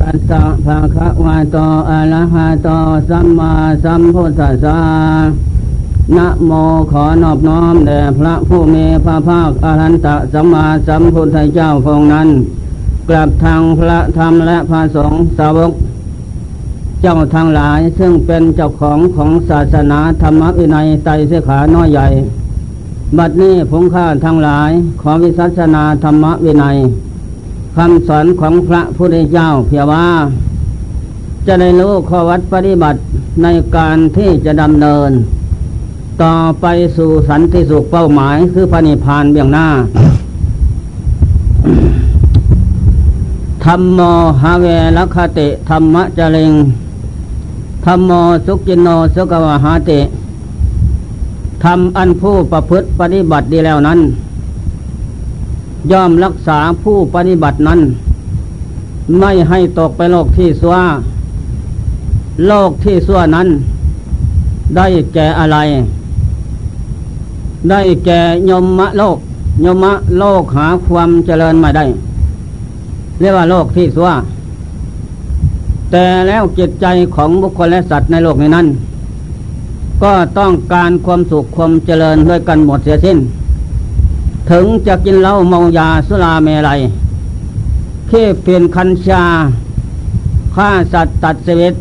ตัสสะภะคะวะโตอะระหะโตสัมมาสัมพุทธัสสะนะโมขอนอบน้อมแด่พระผู้มีพระภาคอรหันตสัมมาสัมพุทธเจ้าพระองค์นั้นกลับทางพระธรรมและพระสงฆ์สาวกเจ้าทั้งหลายซึ่งเป็นเจ้าของศาสนาธรรมวินัยไตรสิกขาน้อยใหญ่บัดนี้ผงข้าทั้งหลายขอวิสัชนาธรรมวินัยคำสอนของพระพุทธเจ้าเพียงว่าจะได้รู้ข้อวัดปฏิบัติในการที่จะดำเนินต่อไปสู่สันติสุขเป้าหมายคือพระนิพพานเบื้องหน้า ธัมโมหเวระคติธัมมะจริงธัมโมสุขิโนสุขวหาติธรรมอันผู้ประพฤติปฏิบัติดีแล้วนั้นย่อมรักษาผู้ปฏิบัตินั้นไม่ให้ตกไปโลกที่ชั่วโลกที่ชั่วนั้นได้แก่อะไรได้แก่ยมโลกยมโลกหาความเจริญไม่ได้เรียกว่าโลกที่ชั่วแต่แล้วจิตใจของบุคคลและสัตว์ในโลกนี้นั้นก็ต้องการความสุขความเจริญด้วยกันหมดเสียสิ้นถึงจะกินเหล้าเมายาสุราเมรัยเค้เปลี่ยนคันชาฆ่าสัตว์ตัดชีวิต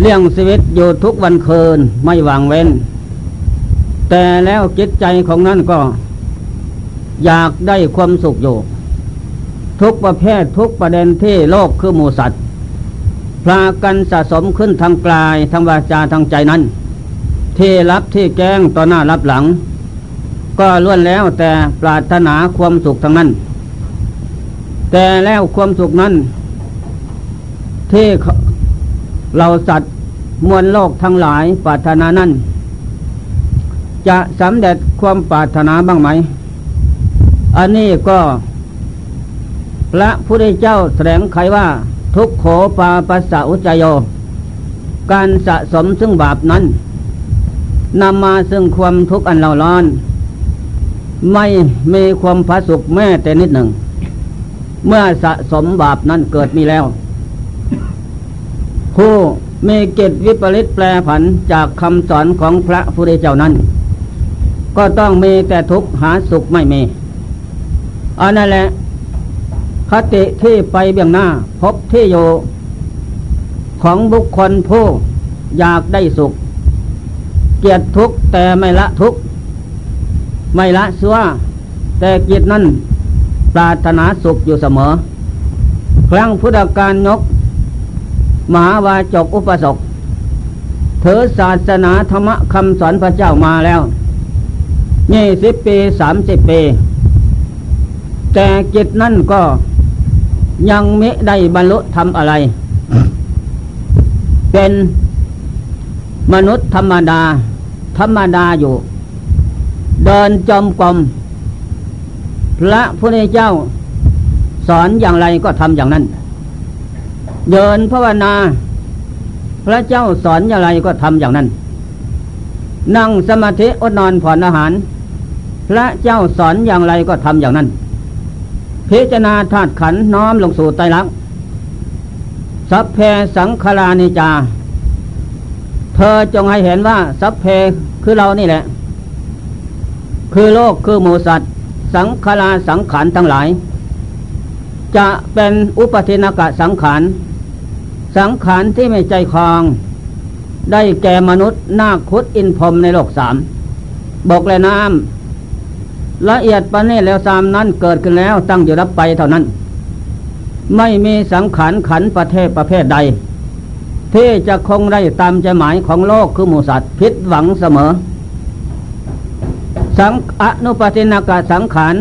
เลี้ยงชีวิตอยู่ทุกวันคืนไม่หวังเว้นแต่แล้วจิตใจของนั้นก็อยากได้ความสุขอยู่ทุกประเภททุกประเด็นที่โลกคือหมู่สัตว์พากันสะสมขึ้นทางกายทางวาจาทางใจนั้นที่รับที่แกล้งต่อหน้ารับหลังก็ล้วนแล้วแต่ปรารถนาความสุขทั้งนั้นแต่แล้วความสุขนั้นที่เราสัตว์มวลโลกทั้งหลายปรารถนานั้นจะสำเร็จความปรารถนาบ้างไหมอันนี้ก็พระพุทธเจ้าแสดงไขว่าทุกโขปาปัสสะอุจจโยการสะสมซึ่งบาปนั้นนำมาซึ่งความทุกข์อันเล่าร้อนไม่มีความผาสุกแม้แต่นิดหนึ่งเมื่อสะสมบาปนั้นเกิดมีแล้วผู้มีเกตวิปริตแปรผันจากคำสอนของพระพุทธเจ้านั้นก็ต้องมีแต่ทุกข์หาสุขไม่มีอันนั้นแหละคติที่ไปเบื้องหน้าพบที่อยู่ของบุคคลผู้อยากได้สุขเกียรติทุกข์แต่ไม่ละทุกข์ไม่ละชั่วแต่จิตนั้นปรารถนาสุขอยู่เสมอครั้งพุทธกาลยกมหาวาจกอุปสมบทเถรศาสนาธรรมคำสอนพระเจ้ามาแล้ว20ปี30ปีแต่จิตนั้นก็ยังไม่ได้บรรลุธรรมอะไร เป็นมนุษย์ธรรมดาอยู่เดินจมกลมพระพุทธเจ้าสอนอย่างไรก็ทำอย่างนั้นเดินภาวนาพระเจ้าสอนอย่างไรก็ทำอย่างนั้นนั่งสมาธิอดนอนผ่อนอาหารพระเจ้าสอนอย่างไรก็ทำอย่างนั้นพิจารณาธาตุขันธ์น้อมลงสู่ไตรลักษณ์สัพเพสังฆารานิจจาเธอจงให้เห็นว่าสัพเพคือเรานี่แหละคือโลกคือหมู่สัตว์สังขารสังขารทั้งหลายจะเป็นอุปาทินกะสังขารสังขารที่ไม่ใจคลองได้แก่มนุษย์นาคคุดอินพรหมในโลกสามบกและน้ำละเอียดปานนี้แล้วสามนั้นเกิดขึ้นแล้วตั้งอยู่รับไปเท่านั้นไม่มีสังขารขันธ์ประเภทใดที่จะคงได้ตามใจหมายของโลกคือหมู่สัตว์ผิดหวังเสมอสังอนุปาทินกะสังขาร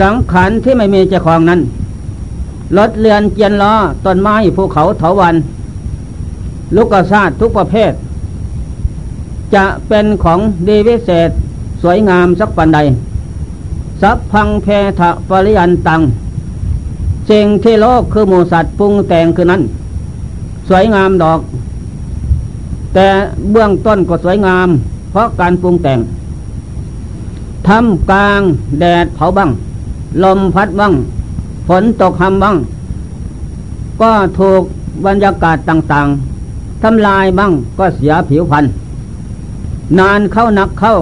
สังขารที่ไม่มีเจ้าของนั้นรถเรือนเกียร์ล้อต้นไม้ภูเขาเถาวัลย์ลูกกระสาดทุกประเภทจะเป็นของดีวิเศษสวยงามสักปานใดสัพพังเพทะปริยันตังสิ่งที่โลกคือหมู่สัตว์ปรุงแต่งคือนั้นสวยงามดอกแต่เบื้องต้นก็สวยงามเพราะการปรุงแต่งทำกลางแดดเผาบ้างลมพัดบ้างฝนตกหำบ้าง ก็ถูกบรรยากาศต่างๆทำลายบ้างก็เสียผิวพรรณนานเข้านักเข้า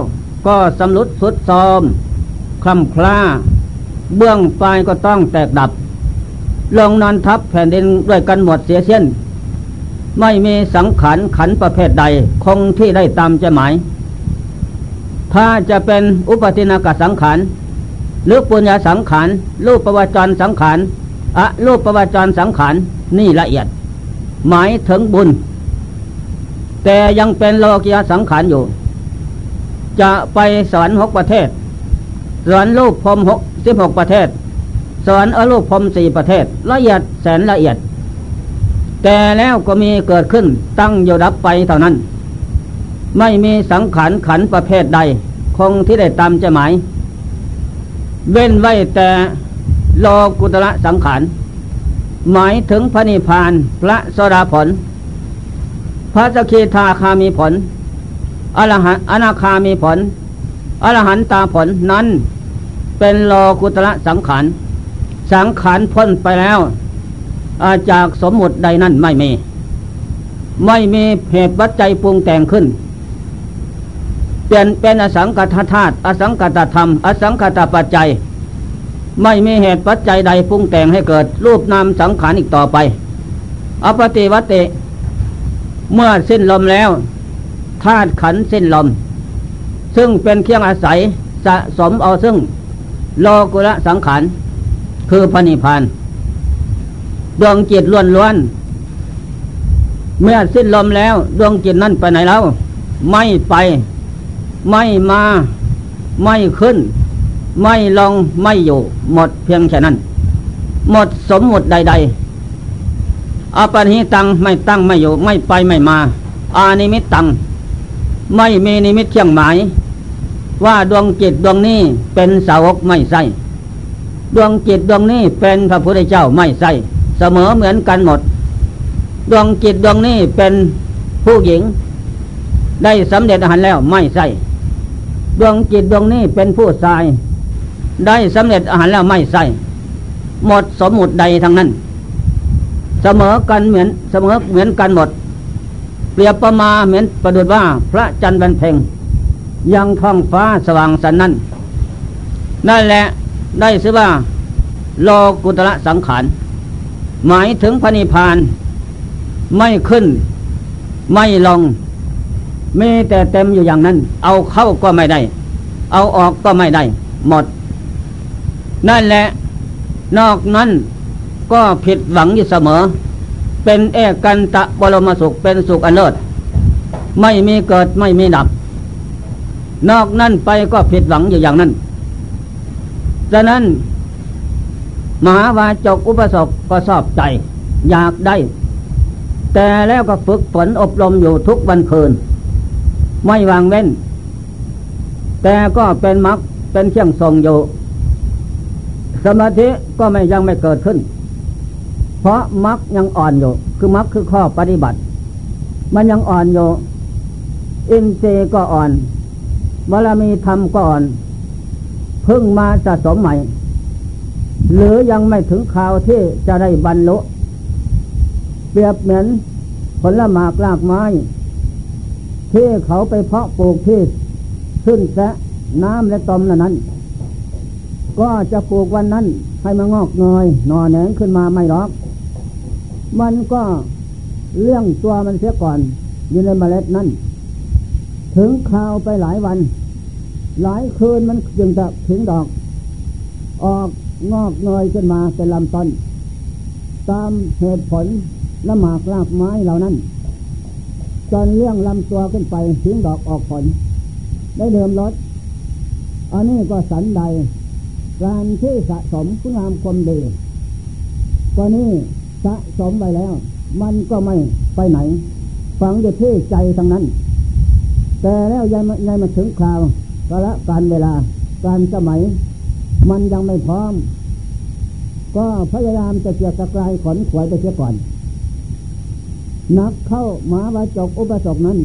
ก็สำรุดสุดโทรมคล่ำคล้าเบื้องปลายก็ต้องแตกดับลงนอนทับแผ่นดินด้วยกันหมดเสียเช่นไม่มีสังขารขันประเภทใดคงที่ได้ตามใจหมายถ้าจะเป็นอุปาทินากสังขารหรือปุญญาสังขารรูปประวัติจรสังขารอะรูปประวัติจรสังขารนี่ละเอียดหมายถึงบุญแต่ยังเป็นโลกียสังขารอยู่จะไปสวรรค์6ประเทศสวรรค์รูปพรหม16ประเทศสวรรค์อรูปพรหม4ประเทศละเอียดแสนละเอียดแต่แล้วก็มีเกิดขึ้นตั้งอยู่ดับไปเท่านั้นไม่มีสังขารขันประเภทใดคงที่ได้ตามใจหมายเว้นไว้แต่โลกุตระสังขารหมายถึงพระนิพพานพระโสดาผลพระสกิทาคามีผลอนาคามีผลอรหันตาผลนั้นเป็นโลกุตระสังขารสังขารพ้นไปแล้วอาจากสมมุติใดนั้นไม่มีเหตุปัจจัยปรุงแต่งขึ้นเปลี่ยนเป็นอสังขตธาตุอสังขตธรรมอสังขตปัจจัยไม่มีเหตุปัจจัยใดปรุงแต่งให้เกิดรูปนามสังขารอีกต่อไปอปฏิวัติเมื่อสิ้นลมแล้วธาตุขันธ์สิ้นลมซึ่งเป็นเครื่องอาศัยสะสมเอาซึ่งโลกุตระสังขารคือพระนิพพานดวงจิตล้วนๆเมื่อสิ้นลมแล้วดวงจิตนั้นไปไหนแล้วไม่ไปไม่มาไม่ขึ้นไม่ลงไม่อยู่หมดเพียงแค่นั้นหมดสมมุติใดๆอปนิตังไม่ตั้งไม่อยู่ไม่ไปไม่มาอานิมิตตังไม่มีนิมิตเครื่องหมายว่าดวงจิตดวงนี้เป็นสาวกไม่ใช่ดวงจิตดวงนี้เป็นพระพุทธเจ้าไม่ใช่เสมอเหมือนกันหมดดวงจิตดวงนี้เป็นผู้หญิงได้สำเร็จอรหันต์แล้วไม่ใช่ดวงจิตดวงนี้เป็นผู้ชายได้สำเร็จอรหันต์แล้วไม่ใช่หมดสมมุติใดทั้งนั้นเสมอกันหมดเปรียบประมาเหมือนประดุจว่าพระจันทร์บรรเพ็ญยังท้องฟ้าสว่างสรรนั้นนั่นแหละได้ชื่อว่าโลกุตระสังขารหมายถึงพระนิพพานไม่ขึ้นไม่ลงมีแต่เต็มอยู่อย่างนั้นเอาเข้าก็ไม่ได้เอาออกก็ไม่ได้หมดนั่นแหละนอกนั้นก็ผิดหวังอยู่เสมอเป็นเอกันตะบรมสุขเป็นสุขอันเลิศไม่มีเกิดไม่มีดับนอกนั้นไปก็ผิดหวังอยู่อย่างนั้นฉะนั้นมหาวาจกอุปสมบทก็ชอบใจอยากได้แต่แล้วก็ฝึกฝนอบรมอยู่ทุกวันคืนไม่วางเว้นแต่ก็เป็นมรรคเป็นเครื่องทรงอยู่สมาธิก็ยังไม่เกิดขึ้นเพราะมรรคยังอ่อนอยู่คือมรรคคือข้อปฏิบัติมันยังอ่อนอยู่อินทรีย์ก็อ่อนบารมีธรรมก็อ่อนเพิ่งมาสะสมใหม่หรือยังไม่ถึงคราวที่จะได้บรรลุเปรียบเหมือนผลหมากรากไม้ที่เขาไปเพาะปลูกที่ขึ้นแสะน้ำและตมนั้นก็จะปลูกวันนั้นให้มันงอกเงยหน่อแหนงขึ้นมาไม่หรอกมันก็เลี้ยงตัวมันเสียก่อนอยู่ในเมล็ดนั้นถึงคราวไปหลายวันหลายคืนมันจึงจะถึงดอกออกงอกเงยขึ้นมาเป็นลำต้นตามเหตุผลและหมากรากไม้เหล่านั้นจนเลี้ยงลำตัวขึ้นไปถึงดอกออกผลได้เดิมรสอันนี้ก็สันใดการที่สะสมคุณงามความดีก็นี้สะสมไปแล้วมันก็ไม่ไปไหนฝังอยู่ที่ใจทั้งนั้นแต่แล้วยังมาถึงคราวกาละการเวลาการสมัยมันยังไม่พร้อมก็พยายามจะเกียกตะกลายขนขวายไปเสียก่อนนักเข้าหมาวาจกอุปสมบทนั้น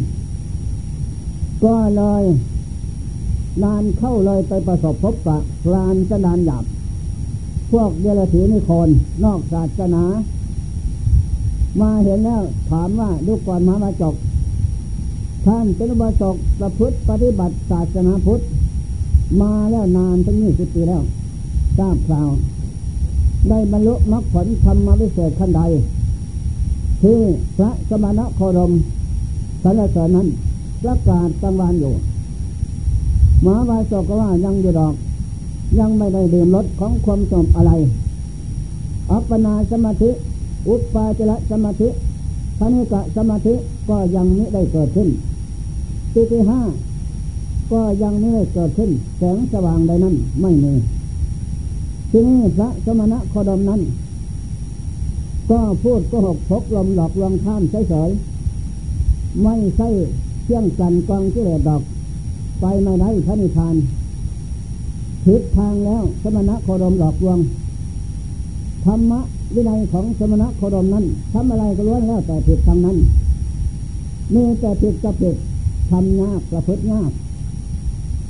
ก็เลยนานเข้าเลยไปประสบพบปะลานจะนานหยาบพวกเดรัจฉีนิคนนอกศาสนา มาเห็นแล้วถามว่าดูก่อนมหาบาจกท่านเป็นอุบาสกประพฤติปฏิบัติศาสนาพุทธมาแล้วนานถึง20 ปีแล้วทราบข่าวได้บรรลุมรรคผลธรรมวิเศษขั้นใดที่พระสมณโคดมสรรเสริญนั้นประกาศตั้งวานอยู่มหาบาสกก็ว่ายังอยู่ดอกยังไม่ได้ดื่มรสของความสงบอะไรอัปปนาสมาธิอุปปาจลสมาธิพนิกะสมาธิก็ยังไม่ได้เกิดขึ้นปีที่5ก็ยังไม่ได้เกิดขึ้นแสงสว่างใดนั้นไม่มีที่นี้พระสมณโคดมนั้นก็พูดก็หกพกลมหลอกลวงท่านเฉยๆไม่ใช่เที่ยงจันกองที่เหลือดอกไปไม่ได้พระนิพพานผิดทางแล้วสมณโคดมหลอกลวงธรรมะวินัยของสมณโคดมนั้นทำอะไรก็ล้วนแล้วแต่ผิดทางนั้นมีแต่ผิดกับผิดทำยากประพฤติยาก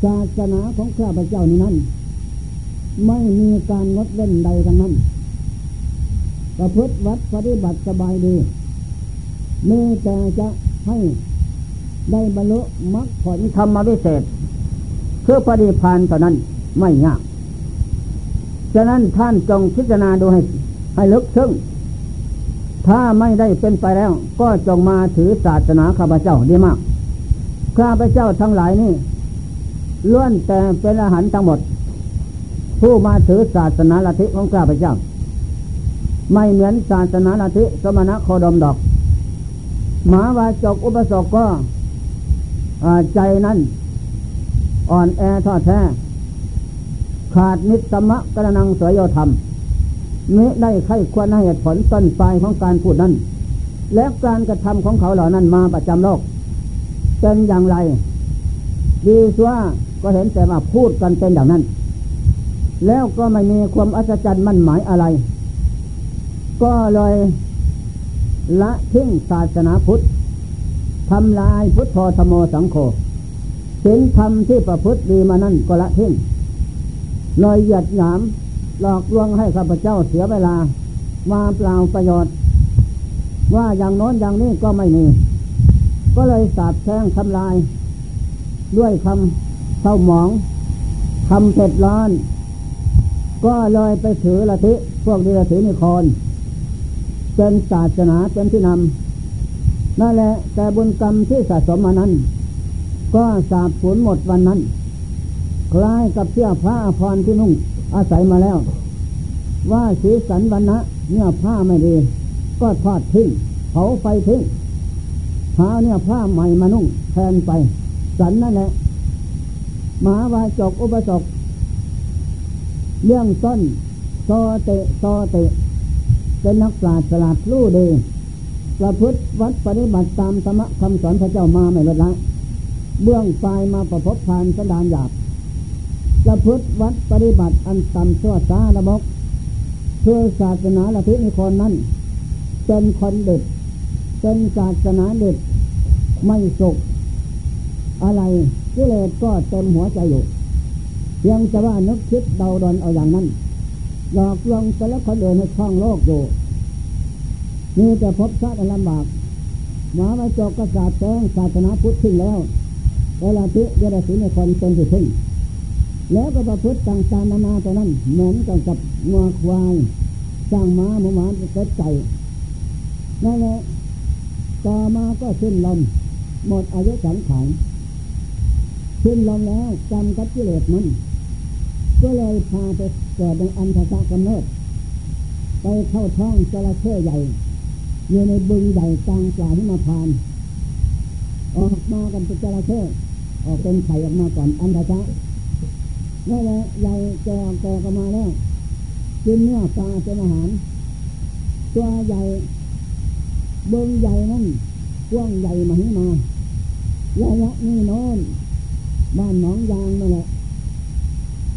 ศาสนาของข้าพเจ้านี้นั้นไม่มีการงดเล่นใดทั้งนั้นประพฤติวัดปฏิบัติสบายดีมีแต่จะให้ได้บรรลุมรรคผลธรรมวิเศษคือปฏิภาณเท่านั้นไม่ยากฉะนั้นท่านจงพิจารณาดูให้ลึกซึ้งถ้าไม่ได้เป็นไปแล้วก็จงมาถือศาสนาข้าพเจ้าดีมากข้าพเจ้าทั้งหลายนี่ล้วนแต่เป็นอรหันต์ทั้งหมดผู้มาถือศาสนาลัทธิของข้าพเจ้าไม่เหมือนศาสนาลัทธิสมณโคดมดอกมหาวาจกอุปสมบทก็ใจนั้นอ่อนแอท้อแท้ขาดนิสสัมมะกระนังสวยโยธรรมมิได้ไข้ควรให้เหตุผลต้นปลายของการพูดนั้นและการกระทำของเขาเหล่านั้นมาประจำโลกเป็นอย่างไรดีชั่วก็เห็นแต่ว่าพูดกันเป็นอย่างนั้นแล้วก็ไม่มีความอัศจรรย์มั่นหมายอะไรก็เลยละทิ้งศาสนาพุทธทำลายพุทธธรรมโมสังโฆศีลธรรมที่ประพฤติดีมานั้นก็ละทิ้งลอยหยัดหยามหลอกลวงให้ข้าพเจ้าเสียเวลามาเปล่าประโยชน์ว่าอย่างโน้นอย่างนี้ก็ไม่มีก็เลยสาปแช่งทำลายด้วยคำเศร้าหมองคำเผ็ดร้อนก็เลยไปถือลัทธิพวกนี้ลัทธินิครเป็นศาสนาเป็นที่นำนั่นแหละแต่บุญกรรมที่สะสมมานั้นก็สาบสูญหมดวันนั้นคล้ายกับเสื้อผ้าอาภรณ์ที่นุ่งอาศัยมาแล้วว่าสีสันวรรณะเนี่ยผ้าไม่ดีก็ทอดทิ้งเผาไฟทิ้งหาเนี่ยผ้าใหม่มานุ่งแทนไปสันนั่นแหละมหาวาจกอุปสมบทเรื่องต้นโตเตเป็นนักปราชญ์ฉลาดรู้ดีประพฤติวัดปฏิบัติตามธรรมคำสอนพระเจ้ามาไม่ลดละเบื้องปลายมาประพบทานสันดานหยาบประพฤติวัดปฏิบัติอันต่ำชั่วช้าระบกเพื่อศาสนาลัทธินิครนั้นเป็นคนเด็ดเป็นศาสนาเด็ดไม่สุขอะไรกิเลสก็เต็มหัวใจอยู่เพียงแต่ว่านึกคิดเดาดอนเอาอย่างนั้นหลอกลวงแต่ละคนเดินในคล่องโลกอยู่นี่จะพบชาติลำบากมหาวาจกกษัตริย์แจ้งศาสนาพุทธขึ้นแล้วลัทธิลัทธินิครเป็นที่พึ่งแล้วก็ประพฤติต่างๆนานาตัวนั้นเหมือนกันกับงัวควายสร้างม้าหมูหมาเป็ดไก่นั่นแหละต่อมาก็สิ้นลมหมดอายุสังขารสิ้นลมแล้วกรรมกับกิเลสมันก็เลยพาไปเกิดในอันธกะกำเนิดไปเข้าท้องจระเข้ใหญ่อยู่ในบึงใหญ่กลางป่าหิมพานต์ออกมากันเป็นจระเข้ออกเป็นไข่ออกมาก่อนอันธกะนั่นแหละใหญ่แก่ก็มาแล้วกินเนื้อปลาเป็นอาหารตัวใหญ่เบิ้งใหญ่นั่นกว้างใหญ่มาให้มาระยะนี่โน้นบ้านหนองยางนั่นแหละ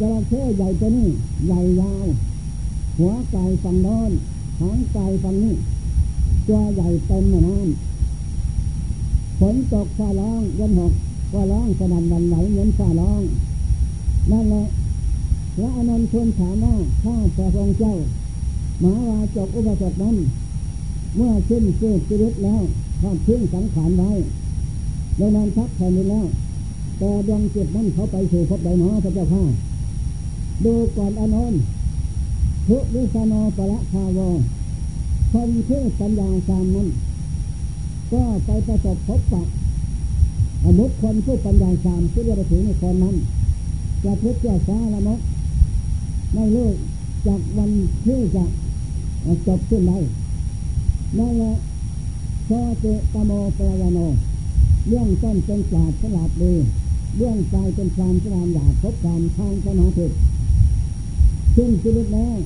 จระเข้ใหญ่ตัวนี้ใหญ่ยาวหัวไก่ฝั่งโน้นหางไก่ฝั่งนี้ตัวใหญ่เต็มแม่น้ำฝนตกฟ้าร้องยันหกก็ร้องสนั่นหวั่นไหวเหมือนฟ้าร้องนั่นแหละพระอานนท์ทูลถามว่าข้าแต่พระองค์เจ้ามหาวาจกอุปสมบทนั้น เมื่อสิ้นเชิงชีวิตแล้วทอดทิ้งสังขารไว้ในนานทักแผ่นนี้แล้วแต่ดวงจิตนั้นเขาไปสู่ภพใดหนอพระเจ้าข้าดูก่อนอานนท์ทุลิสโนปละคาวงคนที่สัญญาตามนั้นก็ไปประสบพบกับอนุชคนผู้ปัญญาตามที่จะถือในคนนั้นจะทุกข์จะสาละมกไม่เลิกจากวันที่จะจบขึ้นไปนั่นแหละโชติตโมปรายโนเรื่องต้นเป็นศาสตร์สลับดีเรื่องใจเป็นความสลามหยาบพบความทางสนองผิดซึ่งชีวิตแล้ว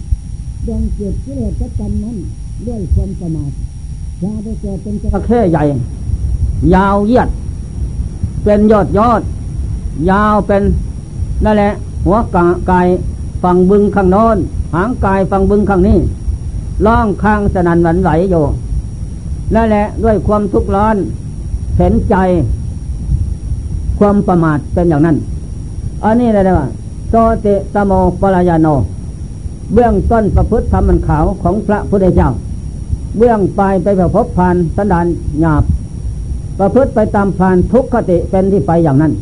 ดวงจิตที่เกิดกับกรรมนั้นด้วยความประมาทจะได้เกิดเป็นจระเข้ใหญ่ยาวเยียดเป็นยอดยาวเป็นนั่นแหละหัวกายฝั่งบึงข้างโน้นหางกายฝั่งบึงข้างนี้ล่องข้างสนั่นหวั่นไหวอยู่นั่นแหละด้วยความทุกข์ร้อนเห็นใจความประมาทเป็นอย่างนั้นอันนี้เลยว่าโสติตโมปรายโนเบื้องต้นประพฤติธรรมอันขาวของพระพุทธเจ้าเบื้องปลายไปพบพานสันดานหยาบประพฤติไปตามพานทุกขติเป็นที่ไปอย่างนั้น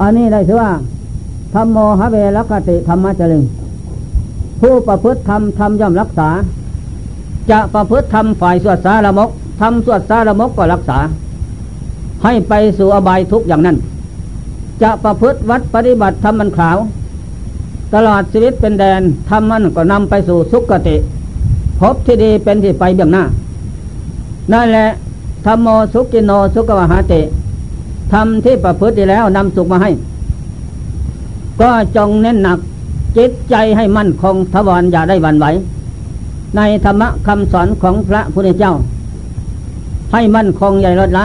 อันนี้เลยถือว่าธัมโมหเวรคติธรรมะจริงผู้ประพฤติธรรมธรรมย่อมรักษาจะประพฤติธรรมฝ่ายสวดสารมกธรรมสวดสารมกก็รักษาให้ไปสู่อบายทุกข์อย่างนั้นจะประพฤติวัดปฏิบัติธรรมอันขาวตลอดชีวิตเป็นแดนธรรมมันก็นำไปสู่สุคติพบที่ดีเป็นที่ไปเบื้องหน้านั่นแหละธัมโมสุขิโนสุขวหาติธรรมที่ประพฤติแล้วนำสุขมาให้ก็จงเน้นหนักจิตใจให้มั่นคงถาวรอย่าได้หวั่นไหวในธรรมะคำสอนของพระพุทธเจ้าให้มั่นคงใหญ่ลดละ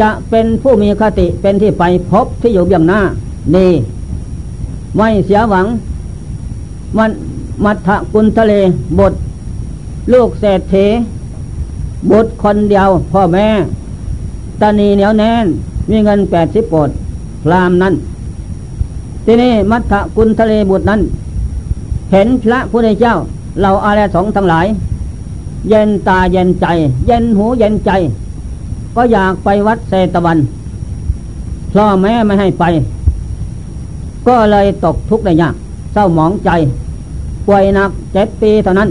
จะเป็นผู้มีคติเป็นที่ไปพบที่อยู่เบื้องหน้านี่ไม่เสียหวังมันมัทธกุลทะเลบทลูกเศรษฐีบทคนเดียวพ่อแม่ตานีเหนียวแน่นมีเงิน80 โกฏพรามนั้นที่นี่มัทธกุลทะเลบทนั้นเห็นพระพุทธเจ้าเราอาเลสงทั้งหลายเย็นตาเย็นใจเย็นหูเย็นใจก็อยากไปวัดเศตวันพ่อแม่ไม่ให้ไปก็เลยตกทุกข์ได้ยากเศร้าหมองใจป่วยหนัก7 ปีเท่านั้น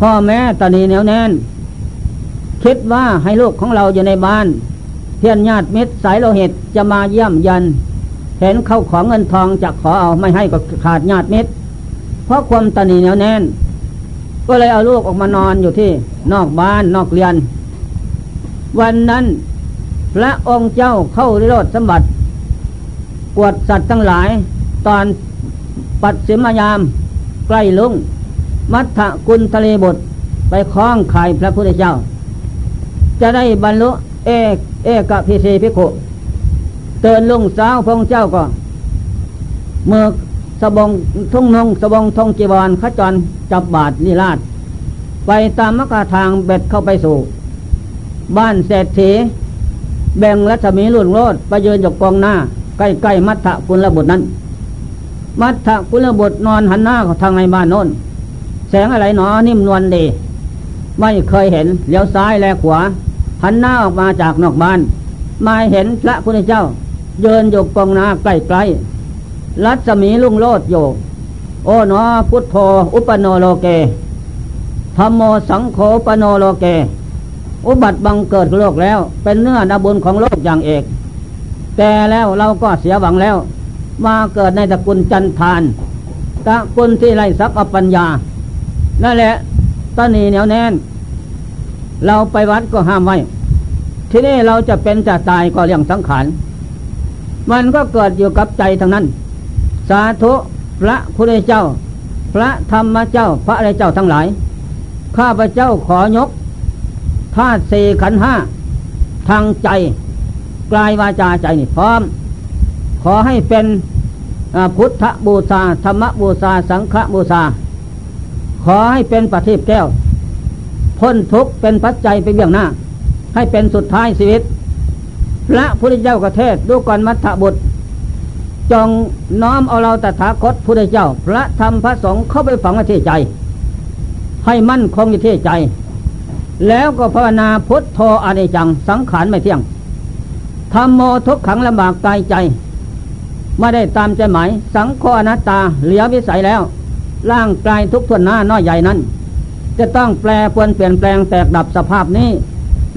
พ่อแม่ตานีเหนียวแน่นคิดว่าให้ลูกของเราอยู่ในบ้านเพื่อนญาติมิตรสายโลหิตจะมาเยี่ยมเยียนเห็นเข้าของเงินทองจะขอเอาไม่ให้ก็ขาดญาติมิตรเพราะความตานีเหนียวแน่นก็เลยเอาลูกออกมานอนอยู่ที่นอกบ้านนอกเรือนวันนั้นพระองค์เจ้าเข้านิโรธสมบัติกวดสัตว์ทั้งหลายตอนปัสสิมยามใกล้ลุ่งมัทธกุลทะเลบทไปคล้องไข่พระพุทธเจ้าจะได้บรรลุเอกพิเศษภิกขุเตือนลุ่งสาวพระองค์เจ้าก็เมื่อสบงทุ่งนงสบงทงจีวรขจรจับบาทลีลาดไปตามมกทางเบ็ดเข้าไปสู่บ้านเศรษฐีแบ่งรัศมีรุ่งโรจน์ไปยืนอยู่กองหน้าใกล้ๆมัทธกุลบุตรนั้นมัทธกุลบุตรนอนหันหน้าทางในบ้านโน้นแสงอะไรหนอนิ่มนวลดีไม่เคยเห็นเลี้ยวซ้ายแลขวาหันหน้าออกมาจากนอกบ้านมาเห็นพระพุทธเจ้ายืนอยู่กองหน้าใกล้ๆรัศมีรุ่งโรจน์อยู่โอ้หนอพุทโธอุปโนโลเกธัมโมสังโฆปโนโลเกอุบัติบังเกิดโลกแล้วเป็นเนื้อนาบุญของโลกอย่างเอกแต่แล้วเราก็เสียหวังแล้วมาเกิดในตระกูลจันทานตระกูลที่ไร้สักอปัญญานั่นแหละตานีเหนียวแน่นเราไปวัดก็ห้ามไว้ที่นี่เราจะเป็นจะตายก็เรื่องสังขารมันก็เกิดอยู่กับใจทั้งนั้นสาธุพระพุทธเจ้าพระธรรมเจ้าพระอริยเจ้าทั้งหลายข้าพเจ้าขอยกธาตุ4 ขันธ์ 5ทางใจกลายวาจาใจนี่พร้อมขอให้เป็นพุทธบูชาธรรมบูชาสังฆบูชาขอให้เป็นประทีปแก้วพ้นทุกข์เป็นปัจจัยไปเบื้องหน้าให้เป็นสุดท้ายชีวิตพระพุทธเจ้าเทศน์ดูก่อนมัทธบุตรจงน้อมเอาเราตถาคตพุทธเจ้าพระธรรมพระสงฆ์เข้าไปฝังไว้ที่ใจให้มั่นคงอยู่ที่ใจ แล้วก็ภาวนาพุทโธอนิจจังสังขารไม่เที่ยงธรรมโมทุกขังลำบากกายใจไม่ได้ตามใจหมายสังโฆอนัตตาเหลียววิสัยแล้วร่างกายทุกส่วนหน้าน้อยใหญ่นั้นจะต้องแปรปรวนเปลี่ยนแปลงแตกดับสภาพนี้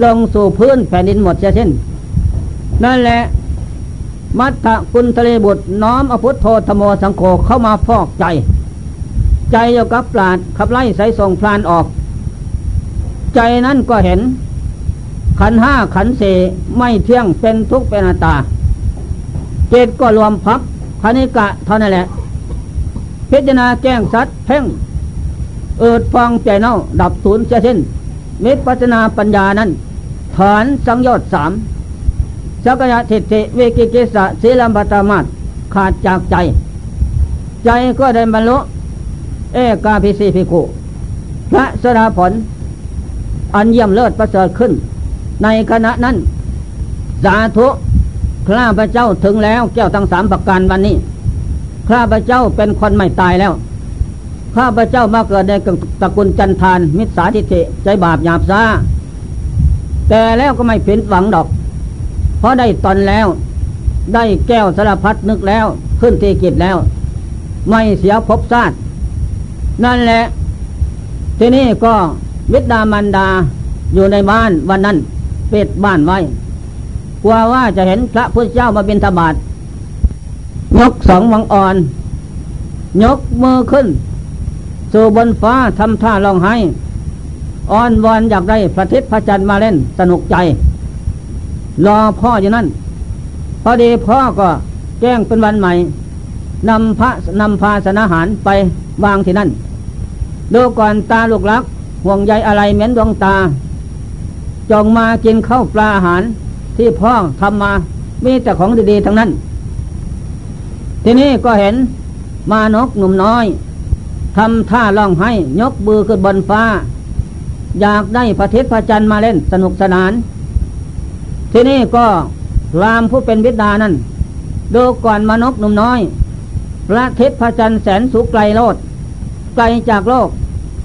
ลงสู่พื้นแผ่นดินหมดเสียสิ้นนั่นแหละมัทธกุลทะเลบุตรน้อมอพุทโธธโมสังโฆเข้ามาฟอกใจใจโยกับปราดขับไล่สายส่งพลานออกใจนั้นก็เห็นขันธ์ห้าขันธ์สี่ไม่เที่ยงเป็นทุกข์เป็นอนัตตาเจตก็รวมพับคณิกะเท่านั้นแหละพิจารณาแจ้งสัตว์เพ่งเอิดฟองใจเน่าดับศูนย์เสียสิ้นมิตรพัฒนาปัญญานั้นฐานสังโยชน์สามสักยะทิฏฐิวิกิกิสะศีลัมปัตตมาตขาดจากใจใจก็ได้บรรลุเอกาภิสิภิกขุพระสดาผลอันเยี่ยมเลิศประเสริฐขึ้นในขณะนั้นสาธุข้าพเจ้าถึงแล้วแก้วทั้งสามประการวันนี้ข้าพเจ้าเป็นคนไม่ตายแล้วข้าพเจ้ามาเกิดในตระกูลจันทานมิจฉาทิฏฐิใจบาปหยาบซาแต่แล้วก็ไม่ผิดหวังดอกเพราะได้ตนแล้วได้แก้วสารพัดนึกแล้วขึ้นที่กิจแล้วไม่เสียภพชาตินั่นแหละทีนี้ก็บิดามารดาอยู่ในบ้านวันนั้นปิดบ้านไว้กลัวว่าจะเห็นพระพุทธเจ้ามาบิณฑบาตยกสองมังอ่อนยกมือขึ้นสู่บนฟ้าทำท่าร้องไห้อ้อนวอนอยากได้พระทิพย์พระจันทร์มาเล่นสนุกใจรอพ่ออยู่นั่นพอดีพ่อก็แจ้งเป็นวันใหม่นำพาสนอาหารไปวางที่นั่นดูก่อนตาลูกรักห่วงใยอะไรเหมือนดวงตาจงมากินข้าวปลาอาหารที่พ่อทำมามีแต่ของดีๆทั้งนั้นทีนี้ก็เห็นมานกหนุ่มน้อยทำท่าร้องไห้ยกมือขึ้นบนฟ้าอยากได้พระทิพย์พระจันทร์มาเล่นสนุกสนานทีนี้ก็รามผู้เป็นบิดานั้นดูก่อนมานกหนุ่มน้อยพระทิพย์พระจันทร์แสนสุขไกลโลดไกลจากโลก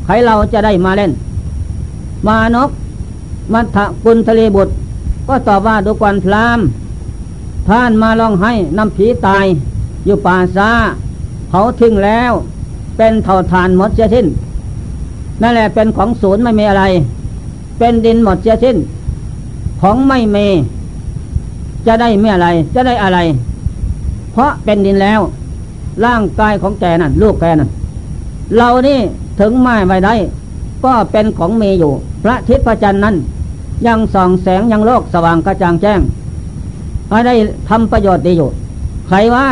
ใครเราจะได้มาเล่นมานกมัทธกุลทะเลบุตรก็ตอบว่าดูก่อนพราหมณ์ท่านมาร้องไห้นำผีตายอยู่ป่าซาเผาทิ้งแล้วเป็นเท่าฐานหมดเสียสิ้นนั่นแหละเป็นของศูนย์ไม่มีอะไรเป็นดินหมดเสียสิ้นของไม่มีจะได้ไม่อะไรจะได้อะไรเพราะเป็นดินแล้วร่างกายของแกนั่นลูกแกนั่นเรานี่ถึงไม่ไว้ได้ก็เป็นของมีอยู่พระทิพย์พระจันทร์นั้นยังส่องแสงยังโลกสว่างกระจ่างแจ้งได้ทำประโยชน์ดีอยู่ใครว่า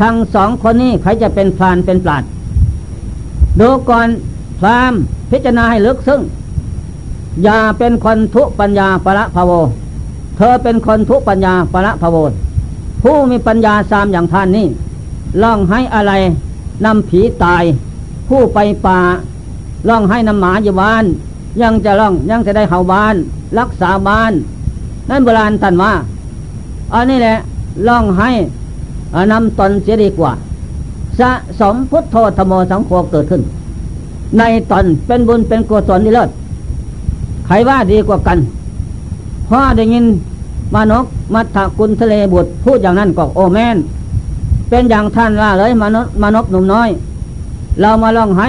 ทั้งสองคนนี้ใครจะเป็นพรานเป็นปราชญ์ดูก่อนพราหมณ์พิจารณาให้ลึกซึ้งอย่าเป็นคนทุปัญญาปรภโวเธอเป็นคนทุปัญญาปรภโวผู้มีปัญญาสามอย่างท่านนี้ร้องให้อะไรนำผีตายผู้ไปป่าร้องให้นำหมาอยู่บ้านยังจะได้เห่าบ้านรักษาบ้านนั่นโบราณท่านว่าอันนี้แหละร้องให้นำตนเสียดีกว่าสะสมพุทโธธโมสังโฆเกิดขึ้นในตนเป็นบุญเป็นกุศลที่เลิศใครว่าดีกว่ากันพ่อได้ยินมานกมัทธกุลทะเลบุตรพูดอย่างนั้นก็โอแม่นเป็นอย่างท่านว่าเลยมนกหนุ่มน้อยเรามาร้องให้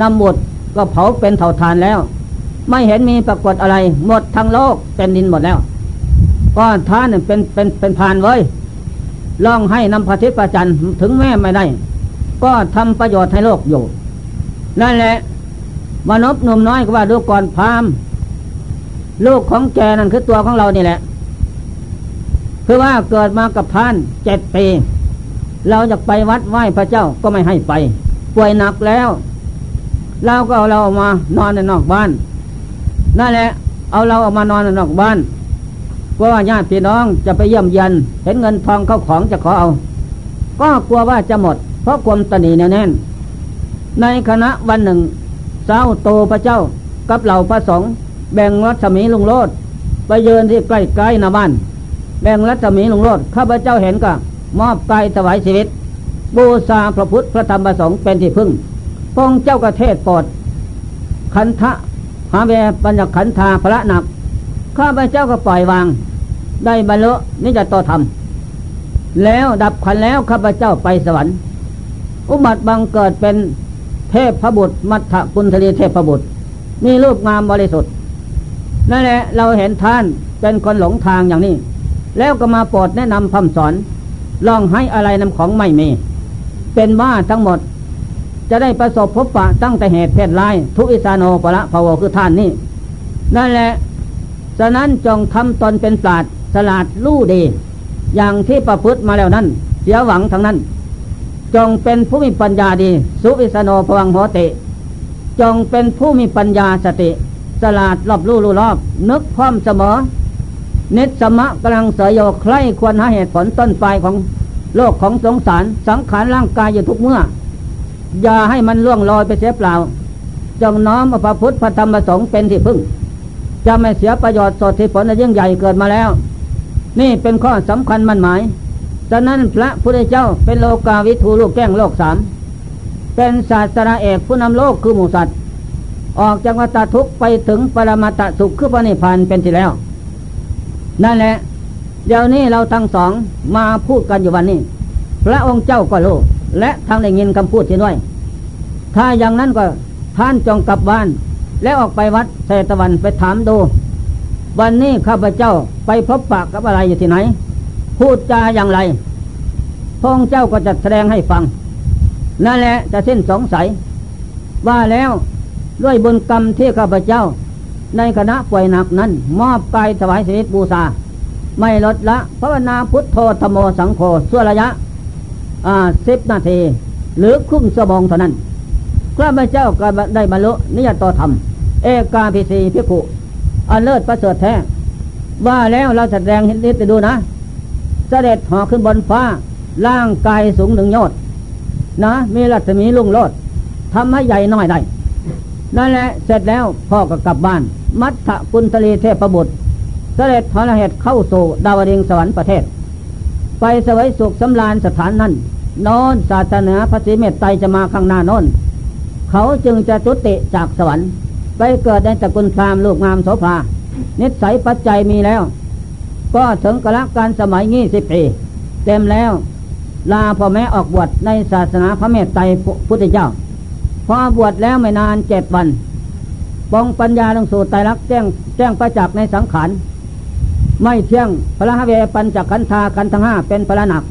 นำบุตรก็เผาเป็นเถ่าทานแล้วไม่เห็นมีปรากฏอะไรหมดทั้งโลกเป็นดินหมดแล้วก็ท่านเป็นพรานเว้ยร้องให้นำพระทิพย์พระจันทร์ถึงแม่ไม่ได้ก็ทำประโยชน์ให้โลกอยู่นั่นแหละมนกหนุ่มน้อยก็ว่าดูก่อนพราหมณ์ลูกของแกนั่นคือตัวของเรานี่แหละคือว่าเกิดมากับท่าน7 ปีเราจะไปวัดไหว้พระเจ้าก็ไม่ให้ไปป่วยหนักแล้วเราก็เอาเราออกมานอนในนอกบ้านนั่นแหละเอาเราออกมานอนในนอกบ้านกลัวว่าญาติพี่น้องจะไปเยี่ยมเยียนเห็นเงินทองเข้าของจะขอเอาก็กลัวว่าจะหมดเพราะความตนีแน่นในคณะวันหนึ่งเจ้าโตพระเจ้ากับเหล่าพระสงฆ์แบ่งรัศมีลุงโลดไปเยือนที่ใกล้ๆหน้าบ้านแบ่งรัศมีลุงโลดข้าพเจ้าเห็นก็มอบกายถวายชีวิตบูชาพระพุทธพระธรรมพระสงฆ์เป็นที่พึ่งพระองค์เจ้ากระเทศโปรดขันธ หาเวปัญญขันธาพระหนักข้าพเจ้าก็ปล่อยวางได้บรรลุนิจตธรรมแล้วดับขันแล้วข้าพเจ้าไปสวรรค์อุบัติบังเกิดเป็นเทพพบุตรมัทธกุณฑลีเทพพบุตรมีรูปงามบริสุทธิ์นั่นแหละเราเห็นท่านเป็นคนหลงทางอย่างนี้แล้วก็มาโปรดแนะนำคำสอนลองให้อะไรนำของไม่มีเป็นบ้าทั้งหมดจะได้ประสบพบปะตั้งแต่เหตุเพศร้ายทุอิสาโนปะละภาวะคือท่านนี่นั่นแหละฉะนั้นจงทำตนเป็นปราชญ์ฉลาดรู้ดีอย่างที่ประพฤติมาแล้วนั้นเสียหวังทั้งนั้นจงเป็นผู้มีปัญญาดีสุวิสโนภวังโหติจงเป็นผู้มีปัญญาสติฉลาดรอบรู้รู้รอบนึกพร้อมเสมอนิสสมะกำลังเสยโยใคร่ควรหาเหตุผลต้นปลายของโลกของสงสารสังขารร่างกายอยู่ทุกเมื่ออย่าให้มันล่วงลอยไปเสียเปล่าจงน้อมพระพุทธพระธรรมพระสงฆ์เป็นที่พึ่งจะไม่เสียประโยชน์สดที่ผลยิ่งใหญ่เกิดมาแล้วนี่เป็นข้อสำคัญมั่นหมายฉะนั้นพระพุทธเจ้าเป็นโลกาวิทูลูกแก้งโลกสามเป็นศาสดาเอกผู้นำโลกคือหมู่สัตว์ออกจากวัฏทุกข์ไปถึงปรมัตตสุขคือพระนิพพานเป็นที่แล้วนั่นแหละเดี๋ยวนี้เราทั้งสองมาพูดกันอยู่วันนี้พระองค์เจ้าก็รู้และทางได้ยินคำพูดที่ด้วยถ้าอย่างนั้นก็ท่านจงกลับบ้านแล้วออกไปวัดเศรษฐวันไปถามดูวันนี้ข้าพเจ้าไปพบปะกับอะไรอยู่ที่ไหนพูดจาอย่างไรพระองค์เจ้าก็จะแสดงให้ฟังนั่นแหละจะสิ้นสงสัยว่าแล้วด้วยบุญกรรมที่ข้าพเจ้าในคณะป่วยหนักนั้นมอบกายถวายศีลบูชาไม่ลดละภาวนาพุทโธธัมโมสังโฆชั่วระยะ10 นาทีหรือครึ่งชั่วโมงเท่านั้นข้าพเจ้าก็ได้บรรลุนิยตธรรมเอกาภิสีภิกขุอันเลิศประเสริฐแท้ว่าแล้วเราแสดงให้นิดดูนะเสด็จห่อขึ้นบนฟ้าร่างกายสูง1 โยชน์นะมีรัศมีรุ่งโรจน์ทำให้ใหญ่น้อยได้นั่นแหละเสร็จแล้วพ่อก็กลับบ้านมัทธกุณฑลีเทพบุตรเสด็จพระเหตุเข้าสู่ดาวดึงสวรรค์ประเทศไปเสวยสุขสำราญสถานนั้นนอนศาสนาพระศรีเมตไตรจะมาข้างหน้านอนเขาจึงจะจุติจากสวรรค์ไปเกิดในตระกูลพราหมณ์ลูกงามโสภานิสัยปัจจัยมีแล้วก็ถึงกาลการสมัย20 ปีเต็มแล้วลาพ่อแม่ออกบวชในศาสนาพระเมตไตรพุทธเจ้าพอบวชแล้วไม่นาน7 วันปองปัญญาลงสู่ไตรลักษณ์แจ้งประจักษ์ในสังขารไม่เที่ยงพระหเวปัญจขันธาขันธ์ทั้ง5เป็นพระหนัก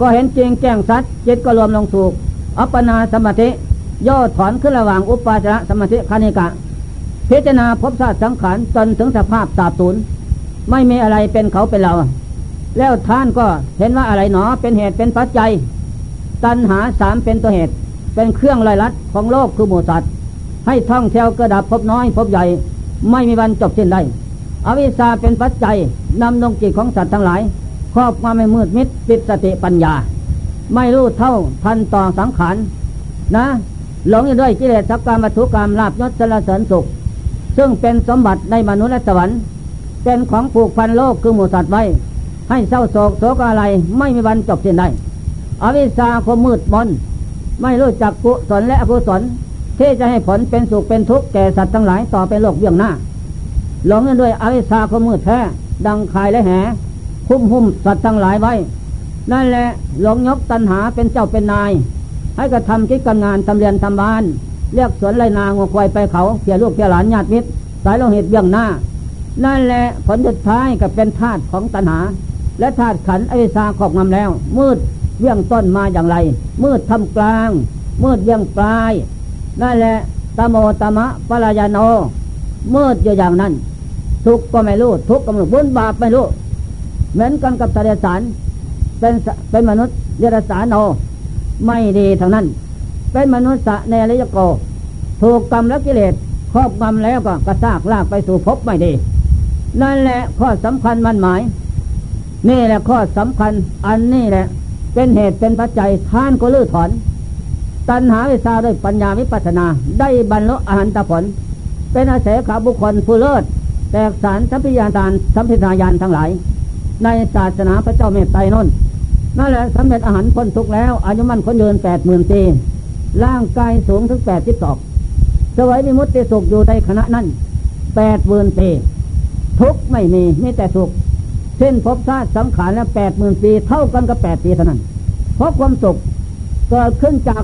ก็เห็นจริงแจ้งชัดจิตก็รวมลงสู่อัปปนาสมาธิย่อถอนขึ้นระหว่างอุปาจารสมาธิคณิกะพิจารณาพบชาติสังขารจนถึงสภาพสาบสูญไม่มีอะไรเป็นเขาเป็นเราแล้วท่านก็เห็นว่าอะไรหนอเป็นเหตุเป็นปัจจัยตัณหา3เป็นตัวเหตุเป็นเครื่องไล่ลัดของโลกคือหมู่สัตว์ให้ท่องเที่ยวกระดับพบน้อยพบใหญ่ไม่มีวันจบสิ้นได้อวิชชาเป็นปัจจัยนำดวงจิตของสัตว์ทั้งหลายครอบมาไม่มืดมิดปิดสติปัญญาไม่รู้เท่าทันต่อสังขารนะหลงอยู่ด้วยกิเลสสักการวัตถุกรรมลาภยศสรรเสริญสุขซึ่งเป็นสมบัติในมนุษย์และสวรรค์เป็นของผูกพันโลกคือหมู่สัตว์ไว้ให้เศร้าโศกโศกอะไรไม่มีวันจบสิ้นได้อวิชชาความมืดมนไม่รู้จักกุศลและอกุศลที่จะให้ผลเป็นสุขเป็นทุกข์แก่สัตว์ทั้งหลายต่อไปโลกเบื้องหน้าหลงด้วยอวิชชาความมืดแท้ดังคายและแหหุ้มสัตว์ทั้งหลายไว้นั่นแหละหลงยกตัณหาเป็นเจ้าเป็นนายให้กระทำกิจการงานทำเรียนทำบ้านเรียกสวนไรนางัวควายไปเขาเสียลูกเสียหลานญาติมิตรสายโลหิตเบื้องหน้านั่นแหละผลสุดท้ายก็เป็นธาตุของตัณหาและธาตุขันธ์อวิชชาครอบงำแล้วมืดเบื้องต้นมาอย่างไรมืดทำกลางมืดเบื้องปลายนั่นแหละตโมตมะปรายโนมืดอยู่อย่างนั้นทุกข์ก็ไม่รู้ทุกข์ก็ไม่รู้บุญบาปไม่รู้เหมือนกันกับสัตว์เดรัจฉานเป็นมนุษย์เดรัจฉานโนไม่ดีทางนั้นเป็นมนุษย์สะเนรยโกถูกกรรมและกิเลสครอบงำแล้วก็กระซากลากไปสู่ภพไม่ดีนั่นแหละข้อสำคัญมันหมายนี่แหละข้อสำคัญอันนี้แหละเป็นเหตุเป็นปัจจัยท่านก็ลื้อถอนตัณหาวิชาด้วยปัญญาวิปัสสนาได้บรรลุอรหันตผลเป็นอาเสขบุคคลผู้เลิศแตกสารสัมภิญาณทั้งหลายในศาสนาพระเจ้าเมตไตรนั้นนั่นแหละสำเร็จอรหันต์พ้นทุกข์แล้วอายุมั่นคนยืน 80,000 ปีร่างกายสูงถึง82 สวยวิมุตติสุขอยู่ในขณะนั้น80,000 ปีทุกข์ไม่มีมีแต่สุขเส้นภพชาติสังขารและ80,000 ปีเท่ากันกับ8 ปีเท่านั้นเพราะความสุขเกิดขึ้นจาก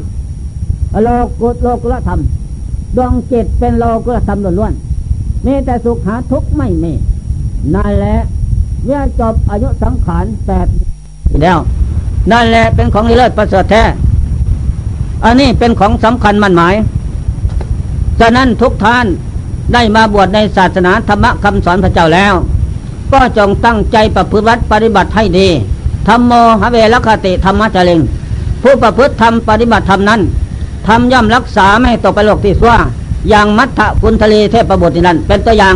โลกุตโลกุตธรรมดวงจิตเป็นโลกุตธรรมล้วนๆมีแต่สุขหาทุกข์ไม่มีนั่นแหละเมื่อจบอายุสังขาร8 ปีแล้วนั่นแหละเป็นของเลิศประเสริฐแท้อันนี้เป็นของสำคัญมั่นหมายฉะนั้นทุกท่านได้มาบวชในศาสนาธรรมะคำสอนพระเจ้าแล้วก็จงตั้งใจประพฤติวัดปฏิบัติให้ดีธัมโมหเวรคติธรรมะจริงผู้ประพฤติธรรมปฏิบัติธรรมนั้นทำย่อมรักษาไม่ตกไปโลกที่ชั่วอย่างมัทธกุณฑลีเทพบุตรนั้นเป็นตัวอย่าง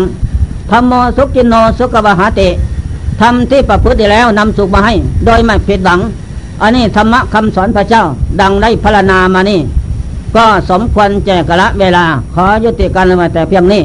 ธัมโมสุขิโนสุขวหาติทำที่ประพฤติแล้วนำสุขมาให้โดยไม่ผิดหวังอันนี้ธรรมะคำสอนพระเจ้าดังได้พรรณนามานี่ก็สมควรแจกละเวลาขอยุติการไว้แต่เพียงนี้